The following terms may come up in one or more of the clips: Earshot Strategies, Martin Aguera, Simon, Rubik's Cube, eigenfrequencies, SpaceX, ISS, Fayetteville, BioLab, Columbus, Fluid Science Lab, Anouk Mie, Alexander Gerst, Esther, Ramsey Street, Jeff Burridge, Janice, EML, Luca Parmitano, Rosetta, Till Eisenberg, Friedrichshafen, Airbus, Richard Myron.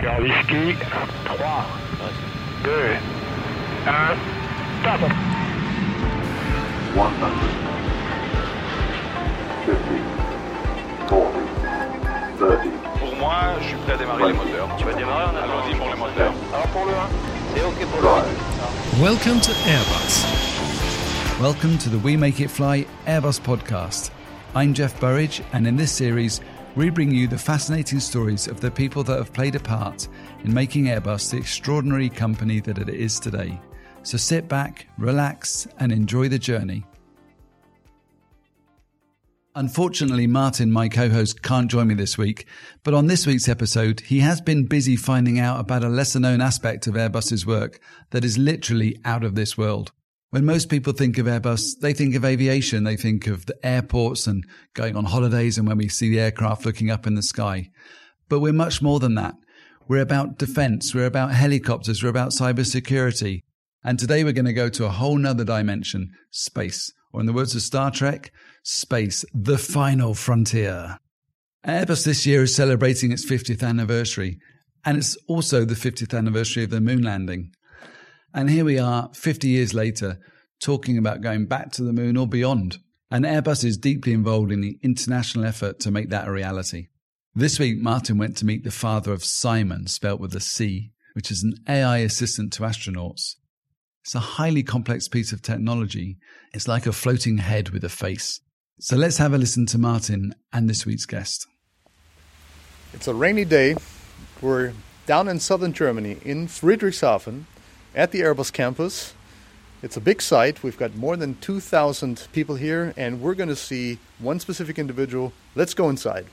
D'accord, whisky. 3, 2, 1, top. 100, 50, 40, 30. Pour moi, je suis prêt à démarrer les moteurs. Tu vas démarrer en attendant. Allons-y pour les moteurs. Alors pour le 1. C'est OK pour le 1. Welcome to Airbus. Welcome to the We Make It Fly Airbus podcast. I'm Jeff Burridge, and in this series, we bring you the fascinating stories of the people that have played a part in making Airbus the extraordinary company that it is today. So sit back, relax, and enjoy the journey. Unfortunately, Martin, my co-host, can't join me this week, but on this week's episode, he has been busy finding out about a lesser-known aspect of Airbus's work that is literally out of this world. When most people think of Airbus, they think of aviation, they think of the airports and going on holidays and when we see the aircraft looking up in the sky. But we're much more than that. We're about defence, we're about helicopters, we're about cybersecurity. And today we're going to go to a whole nother dimension, space. Or in the words of Star Trek, space, the final frontier. Airbus this year is celebrating its 50th anniversary, and it's also the 50th anniversary of the moon landing. And here we are, 50 years later, talking about going back to the moon or beyond. And Airbus is deeply involved in the international effort to make that a reality. This week, Martin went to meet the father of Simon, spelt with a C, which is an AI assistant to astronauts. It's a highly complex piece of technology. It's like a floating head with a face. So let's have a listen to Martin and this week's guest. It's a rainy day. We're down in southern Germany, in Friedrichshafen, at the Airbus campus. It's a big site. We've got more than 2,000 people here, and we're going to see one specific individual. Let's go inside.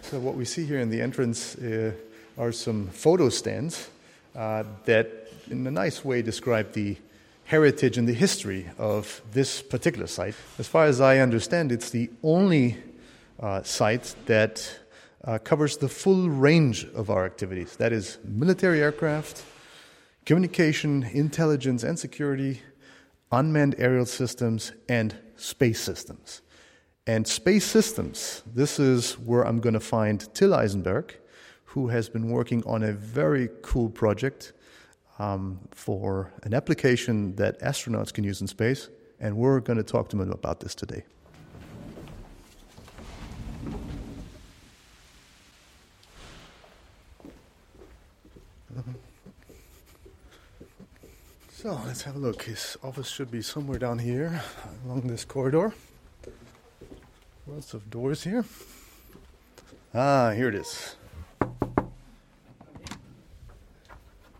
So what we see here in the entrance are some photo stands that in a nice way describe the heritage and the history of this particular site. As far as I understand, it's the only site that covers the full range of our activities. That is military aircraft, communication, intelligence and security, unmanned aerial systems, and space systems. And space systems, this is where I'm going to find Till Eisenberg, who has been working on a very cool project for an application that astronauts can use in space. And we're going to talk to him about this today. So let's have a look. His office should be somewhere down here along this corridor. Lots of doors here. Ah, here it is.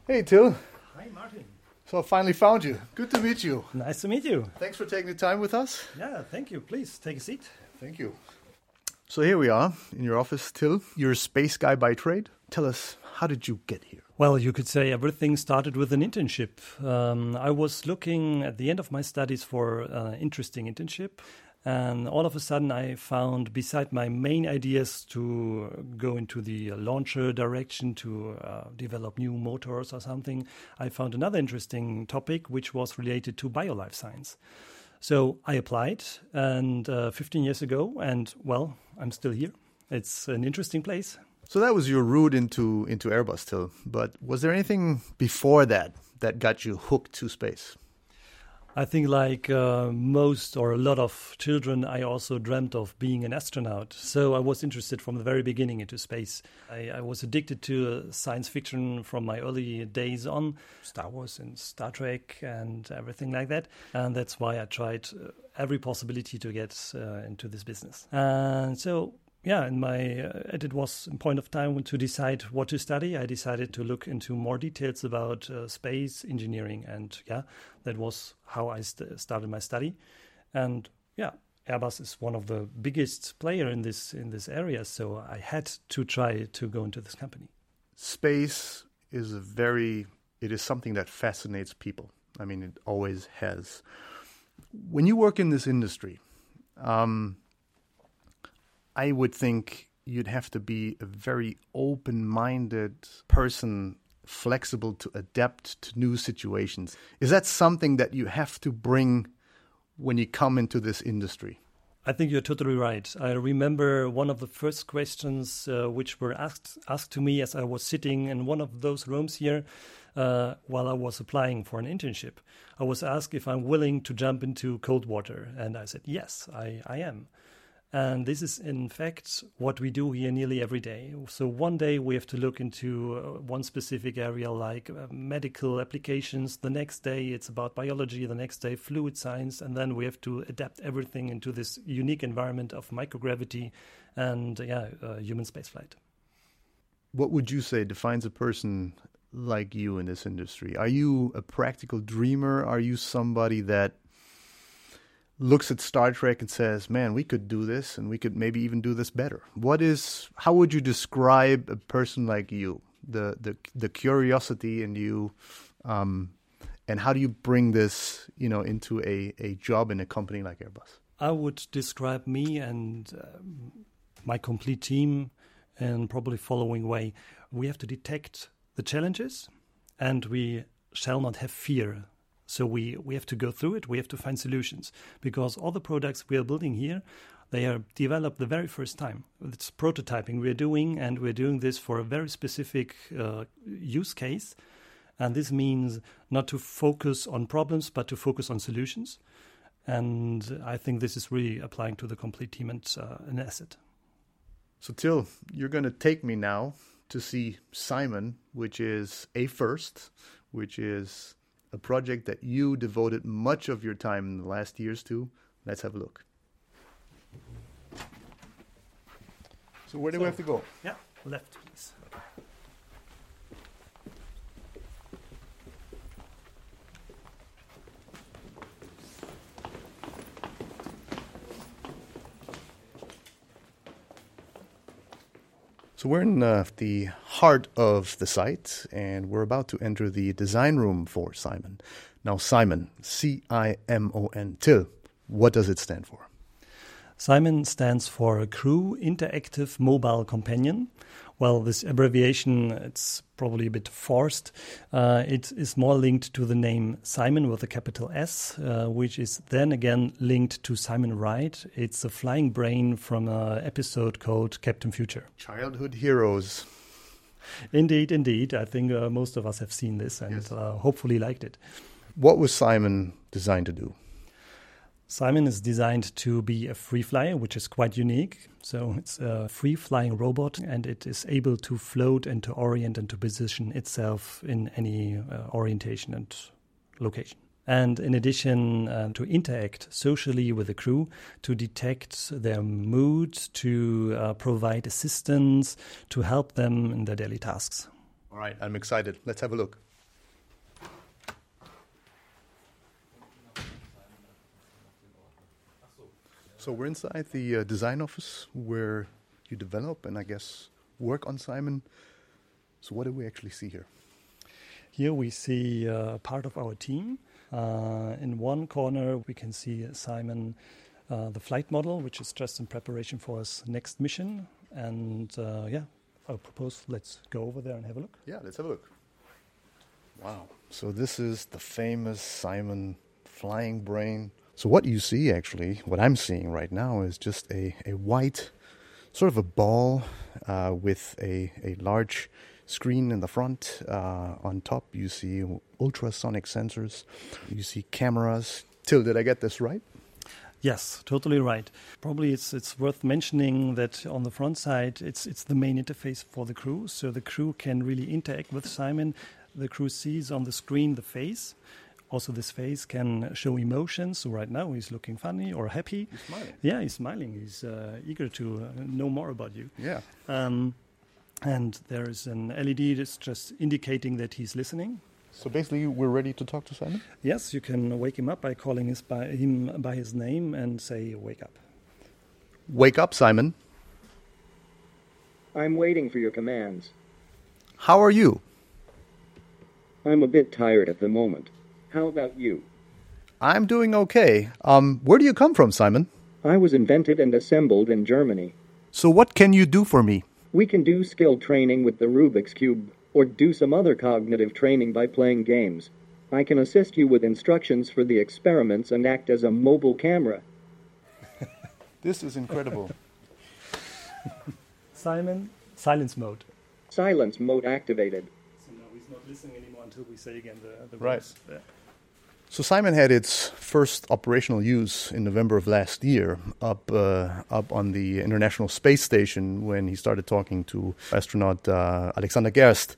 Hey, Till. Hi, Martin. So I finally found you. Good to meet you. Nice to meet you. Thanks for taking the time with us. Yeah, thank you. Please take a seat. Thank you. So here we are in your office, Till. You're a space guy by trade. Tell us, how did you get here? Well, you could say everything started with an internship. I was looking at the end of my studies for an interesting internship. And all of a sudden I found, beside my main ideas to go into the launcher direction to develop new motors or something, I found another interesting topic which was related to biolife science. So I applied and 15 years ago, and well, I'm still here. It's an interesting place. So that was your route into Airbus, Till. But was there anything before that that got you hooked to space? I think like most or a lot of children, I also dreamt of being an astronaut. So I was interested from the very beginning into space. I was addicted to science fiction from my early days on, Star Wars and Star Trek and everything like that. And that's why I tried every possibility to get into this business. And so... yeah, and it was a point of time to decide what to study. I decided to look into more details about space engineering. And yeah, that was how I started my study. And yeah, Airbus is one of the biggest player in this area. So I had to try to go into this company. Space is it is something that fascinates people. I mean, it always has. When you work in this industry, I would think you'd have to be a very open-minded person, flexible to adapt to new situations. Is that something that you have to bring when you come into this industry? I think you're totally right. I remember one of the first questions which were asked to me as I was sitting in one of those rooms here while I was applying for an internship. I was asked if I'm willing to jump into cold water. And I said, yes, I am. And this is, in fact, what we do here nearly every day. So one day we have to look into one specific area like medical applications. The next day it's about biology. The next day fluid science. And then we have to adapt everything into this unique environment of microgravity and human spaceflight. What would you say defines a person like you in this industry? Are you a practical dreamer? Are you somebody that looks at Star Trek and says, man, we could do this and we could maybe even do this better? How would you describe a person like you, the curiosity in you, and how do you bring this, into a job in a company like Airbus? I would describe me and my complete team in probably following way. We have to detect the challenges and we shall not have fear. So we have to go through it. We have to find solutions because all the products we are building here, they are developed the very first time. It's prototyping we're doing, and we're doing this for a very specific use case. And this means not to focus on problems, but to focus on solutions. And I think this is really applying to the complete team and an asset. So Till, you're going to take me now to see Simon, which is a first, which is a project that you devoted much of your time in the last years to. Let's have a look. So where do we have to go? Yeah, left, please. So we're in the heart of the site, and we're about to enter the design room for Simon. Now, Simon, C-I-M-O-N, Till, what does it stand for? Simon stands for Crew Interactive Mobile Companion. Well, this abbreviation, it's probably a bit forced. It is more linked to the name Simon with a capital S, which is then again linked to Simon Wright. It's a flying brain from an episode called Captain Future. Childhood heroes. Indeed, indeed. I think most of us have seen this and yes, hopefully liked it. What was Simon designed to do? Simon is designed to be a free flyer, which is quite unique. So it's a free flying robot, and it is able to float and to orient and to position itself in any orientation and location. And in addition, to interact socially with the crew, to detect their mood, to provide assistance, to help them in their daily tasks. All right, I'm excited. Let's have a look. So we're inside the design office where you develop and, I guess, work on Simon. So what do we actually see here? Here we see part of our team. In one corner, we can see Simon, the flight model, which is just in preparation for his next mission. And, I propose let's go over there and have a look. Yeah, let's have a look. Wow. So this is the famous Simon flying brain. So what you see, actually, what I'm seeing right now is just a white, sort of a ball with a large screen in the front. On top, you see ultrasonic sensors. You see cameras. Till, did I get this right? Yes, totally right. Probably it's worth mentioning that on the front side, it's the main interface for the crew. So the crew can really interact with Simon. The crew sees on the screen the face. Also, this face can show emotions. So right now he's looking funny or happy. He's smiling. Yeah, he's smiling. He's eager to know more about you. Yeah. And there is an LED that's just indicating that he's listening. So basically, we're ready to talk to Simon? Yes, you can wake him up by calling him by his name and say, wake up. Wake up, Simon. I'm waiting for your commands. How are you? I'm a bit tired at the moment. How about you? I'm doing okay. Where do you come from, Simon? I was invented and assembled in Germany. So what can you do for me? We can do skill training with the Rubik's Cube, or do some other cognitive training by playing games. I can assist you with instructions for the experiments and act as a mobile camera. This is incredible. Simon, silence mode. Silence mode activated. So now he's not listening anymore until we say again the words. Right. Yeah. So Simon had its first operational use in November of last year up on the International Space Station when he started talking to astronaut Alexander Gerst.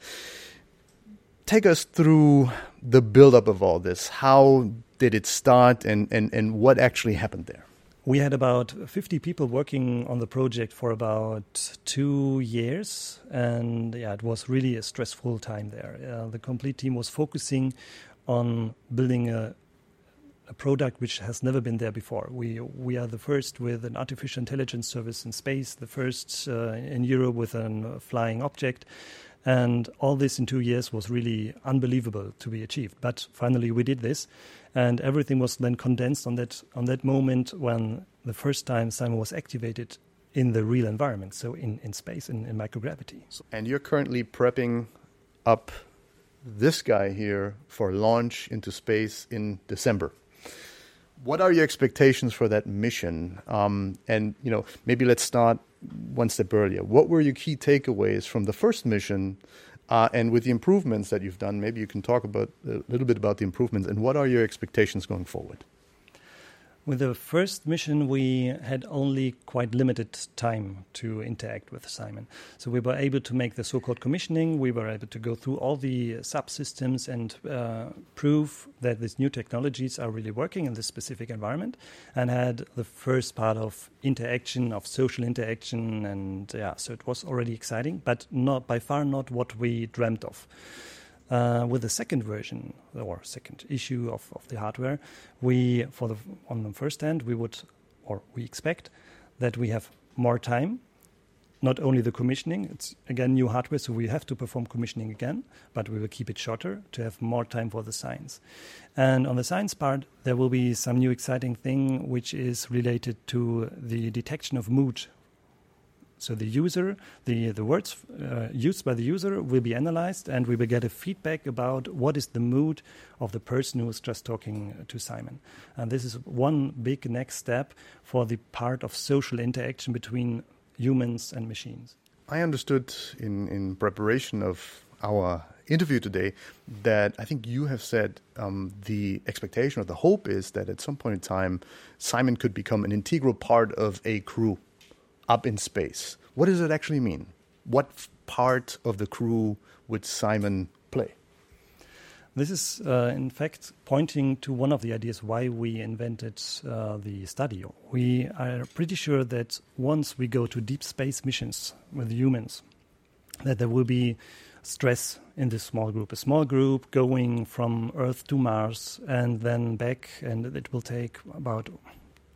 Take us through the buildup of all this. How did it start and what actually happened there? We had about 50 people working on the project for about 2 years. And yeah, it was really a stressful time there. The complete team was focusing on building a product which has never been there before. We are the first with an artificial intelligence service in space, the first in Europe with a flying object. And all this in 2 years was really unbelievable to be achieved. But finally we did this, and everything was then condensed on that moment when the first time Simon was activated in the real environment, so in space, in microgravity. And you're currently prepping up this guy here for launch into space in December. What are your expectations for that mission? And you know, maybe let's start one step earlier. What were your key takeaways from the first mission? And with the improvements that you've done, maybe you can talk about a little bit about the improvements and what are your expectations going forward? With the first mission, we had only quite limited time to interact with Simon. So we were able to make the so-called commissioning. We were able to go through all the subsystems and prove that these new technologies are really working in this specific environment, and had the first part of interaction, of social interaction. And yeah, so it was already exciting, but by far not what we dreamt of. With the second version or second issue of the hardware, we expect that we have more time. Not only the commissioning, it's again new hardware, so we have to perform commissioning again, but we will keep it shorter to have more time for the science. And on the science part, there will be some new exciting thing which is related to the detection of mood. So the user, the words used by the user will be analyzed, and we will get a feedback about what is the mood of the person who is just talking to Simon. And this is one big next step for the part of social interaction between humans and machines. I understood in preparation of our interview today that I think you have said the expectation or the hope is that at some point in time, Simon could become an integral part of a crew up in space. What does it actually mean? What part of the crew would Simon play? This is, in fact, pointing to one of the ideas why we invented the study. We are pretty sure that once we go to deep space missions with humans, that there will be stress in this small group. A small group going from Earth to Mars and then back, and it will take about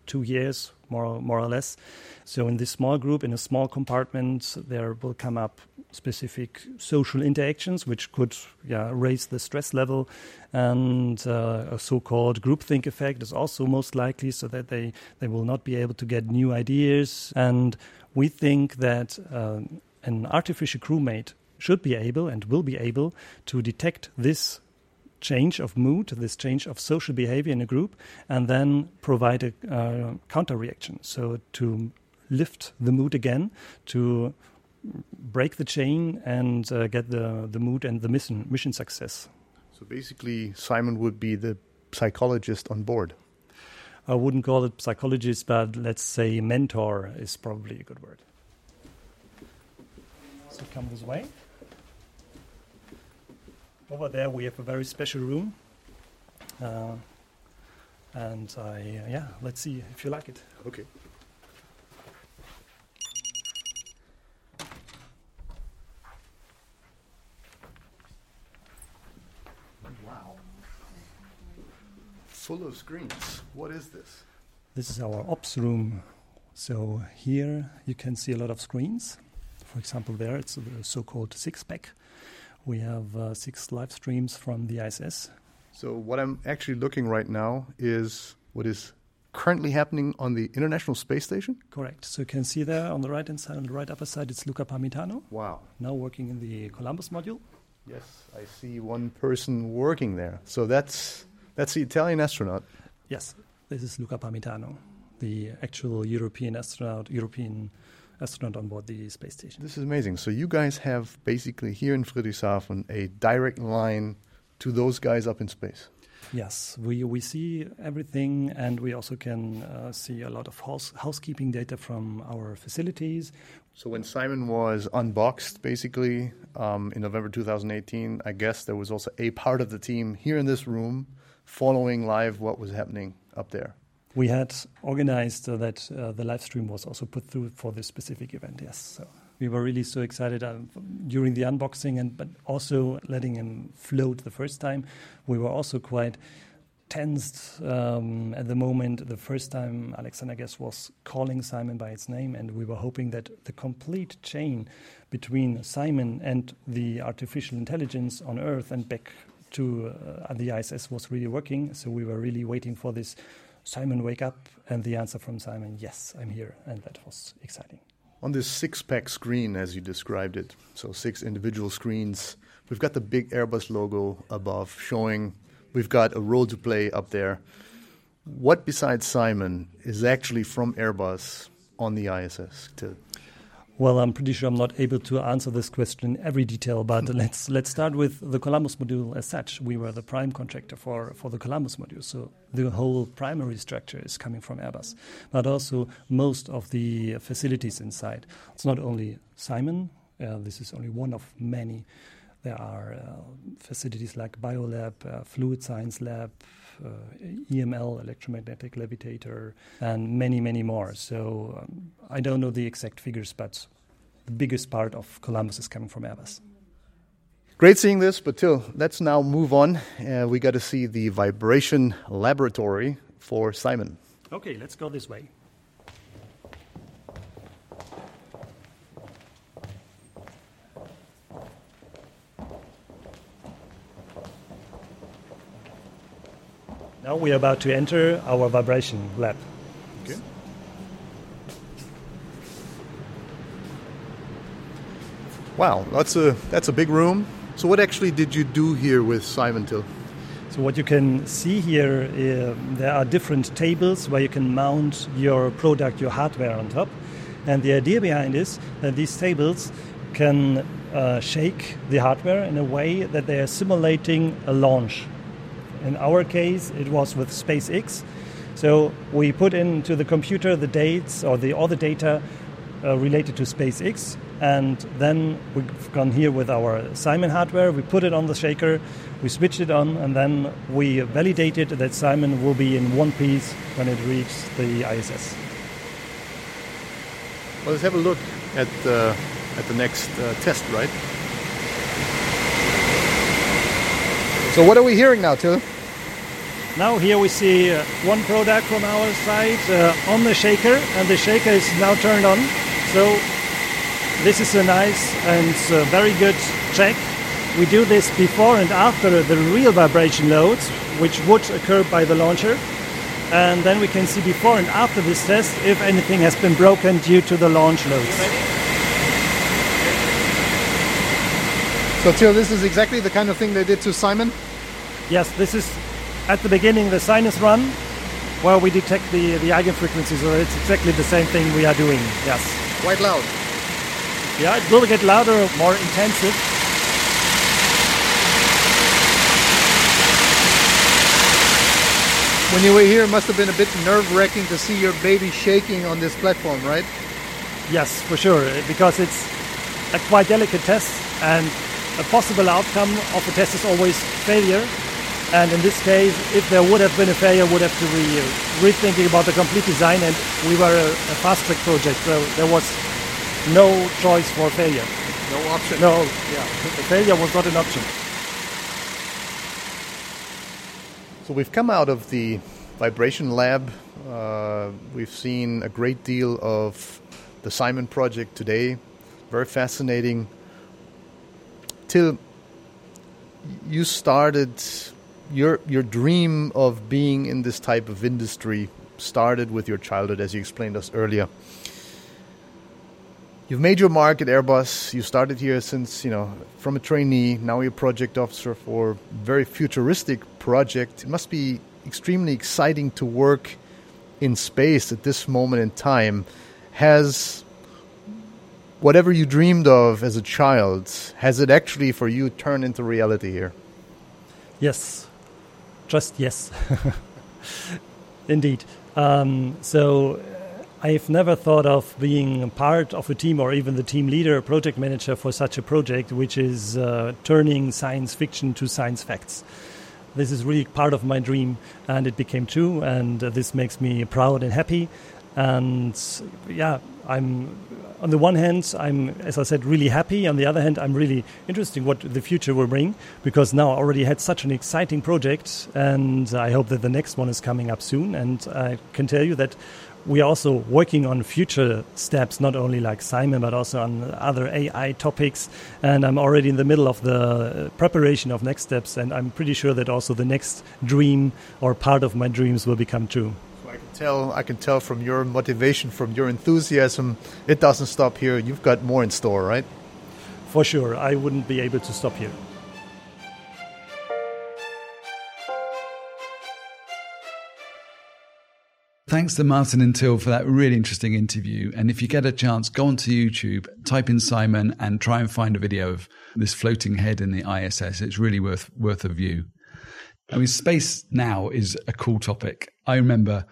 2 years, more or less. So in this small group, in a small compartment, there will come up specific social interactions, which could raise the stress level. And a so-called groupthink effect is also most likely, so that they will not be able to get new ideas. And we think that an artificial crewmate should be able and will be able to detect this change of mood, this change of social behavior in a group, and then provide a counter reaction. So to lift the mood again, to break the chain and get the mood and the mission success. So basically, Simon would be the psychologist on board. I wouldn't call it psychologist, but let's say mentor is probably a good word. So come this way. Over there, we have a very special room, and let's see if you like it. Okay. Wow. Full of screens. What is this? This is our ops room. So here you can see a lot of screens. For example, there it's the so-called six-pack. We have 6 live streams from the ISS. So what I'm actually looking right now is what is currently happening on the International Space Station? Correct. So you can see there on the right-hand side, on the right upper side, it's Luca Parmitano. Wow. Now working in the Columbus module. Yes, I see one person working there. So that's the Italian astronaut. Yes, this is Luca Parmitano. the actual European astronaut on board the space station. This is amazing. So you guys have basically here in Friedrichshafen a direct line to those guys up in space. Yes, we see everything, and we also can see a lot of housekeeping data from our facilities. So when Simon was unboxed, basically, in November 2018, I guess there was also a part of the team here in this room following live what was happening up there. We had organized that the live stream was also put through for this specific event, yes. So we were really so excited during the unboxing, but also letting him float the first time. We were also quite tensed at the moment. The first time Alexander Gerst was calling Simon by its name, and we were hoping that the complete chain between Simon and the artificial intelligence on Earth and back to the ISS was really working. So we were really waiting for this Simon wake up, and the answer from Simon, yes, I'm here. And that was exciting. On this six-pack screen, as you described it, so six individual screens, we've got the big Airbus logo above showing we've got a role to play up there. What besides Simon is actually from Airbus on the ISS? Well, I'm pretty sure I'm not able to answer this question in every detail, but let's start with the Columbus module as such. We were the prime contractor for the Columbus module, so the whole primary structure is coming from Airbus, but also most of the facilities inside. It's not only Simon. This is only one of many. There are facilities like BioLab, Fluid Science Lab, EML, electromagnetic levitator, and many, many more. So I don't know the exact figures, but the biggest part of Columbus is coming from Airbus. Great seeing this, but Till, let's now move on. We got to see the vibration laboratory for Simon. Okay, let's go this way. Now we are about to enter our vibration lab. Okay. Wow, that's a big room. So what actually did you do here with Simon, Till? So what you can see here, there are different tables where you can mount your product, your hardware on top. And the idea behind is that these tables can shake the hardware in a way that they are simulating a launch. In our case, it was with SpaceX. So we put into the computer the dates or all the data related to SpaceX. And then we've gone here with our Simon hardware. We put it on the shaker, we switched it on, and then we validated that Simon will be in one piece when it reaches the ISS. Well, let's have a look at the next test, right? So what are we hearing now, Till? Now here we see one product from our side on the shaker, and the shaker is now turned on. So this is a nice and very good check. We do this before and after the real vibration loads, which would occur by the launcher. And then we can see before and after this test if anything has been broken due to the launch loads. So, Till, this is exactly the kind of thing they did to Simon? Yes, this is at the beginning the sinus run, where we detect the eigenfrequencies, so it's exactly the same thing we are doing, yes. Quite loud. Yeah, it will get louder, more intensive. When you were here, it must have been a bit nerve-wracking to see your baby shaking on this platform, right? Yes, for sure, because it's a quite delicate test, and a possible outcome of a test is always failure, and in this case, if there would have been a failure, would have to be rethinking about the complete design, and we were a fast-track project, so there was no choice for failure. No option. No, yeah, the failure was not an option. So we've come out of the vibration lab. We've seen a great deal of the Simon project today. Very fascinating. Till, you started your dream of being in this type of industry started with your childhood, as you explained us earlier. You've made your mark at Airbus. You started here since, from a trainee. Now you're a project officer for a very futuristic project. It must be extremely exciting to work in space at this moment in time has whatever you dreamed of as a child, has it actually for you turned into reality here? Yes. Just yes. Indeed. So I've never thought of being part of a team or even the team leader or project manager for such a project, which is turning science fiction to science facts. This is really part of my dream, and it became true, and this makes me proud and happy. And yeah, I'm on the one hand, I'm, as I said, really happy. On the other hand, I'm really interested in what the future will bring, because now I already had such an exciting project, and I hope that the next one is coming up soon. And I can tell you that we are also working on future steps, not only like Simon, but also on other AI topics. And I'm already in the middle of the preparation of next steps, and I'm pretty sure that also the next dream or part of my dreams will become true. I can tell from your motivation, from your enthusiasm, it doesn't stop here. You've got more in store, right? For sure. I wouldn't be able to stop here. Thanks to Martin and Till for that really interesting interview. And if you get a chance, go onto YouTube, type in Simon and try and find a video of this floating head in the ISS. It's really worth a view. I mean, space now is a cool topic. I remember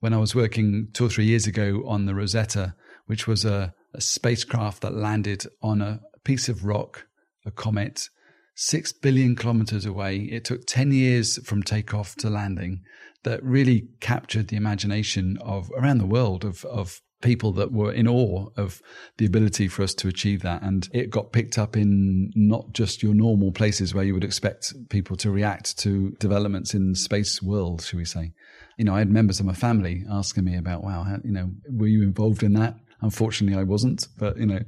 when I was working 2 or 3 years ago on the Rosetta, which was a spacecraft that landed on a piece of rock, a comet, 6 billion kilometers away. It took 10 years from takeoff to landing. That really captured the imagination of around the world of people that were in awe of the ability for us to achieve that. And it got picked up in not just your normal places where you would expect people to react to developments in space world, should we say. You know, I had members of my family asking me about, wow, how, you know, were you involved in that? Unfortunately, I wasn't. But, you know,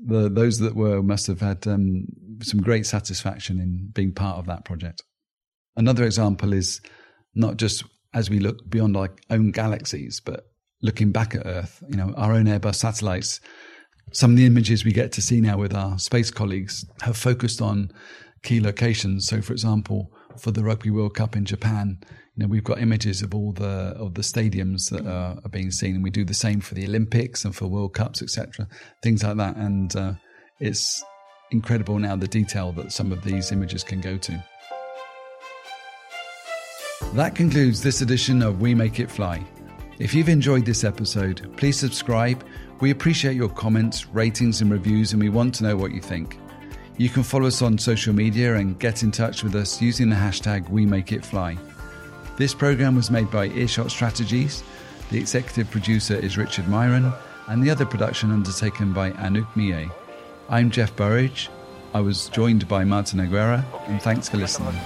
those that were must have had some great satisfaction in being part of that project. Another example is not just as we look beyond our own galaxies, but looking back at Earth, you know, our own Airbus satellites. Some of the images we get to see now with our space colleagues have focused on key locations. So, for example, for the Rugby World Cup in Japan, you know, we've got images of all the stadiums that are being seen, and we do the same for the Olympics and for World Cups, etc., things like that. And it's incredible now the detail that some of these images can go to. That concludes this edition of We Make It Fly. If you've enjoyed this episode, please subscribe. We appreciate your comments, ratings and reviews, and we want to know what you think. You can follow us on social media and get in touch with us using the hashtag We Make It Fly. This program was made by Earshot Strategies. The executive producer is Richard Myron, and the other production undertaken by Anouk Mie. I'm Jeff Burridge. I was joined by Martin Aguera, and thanks for listening.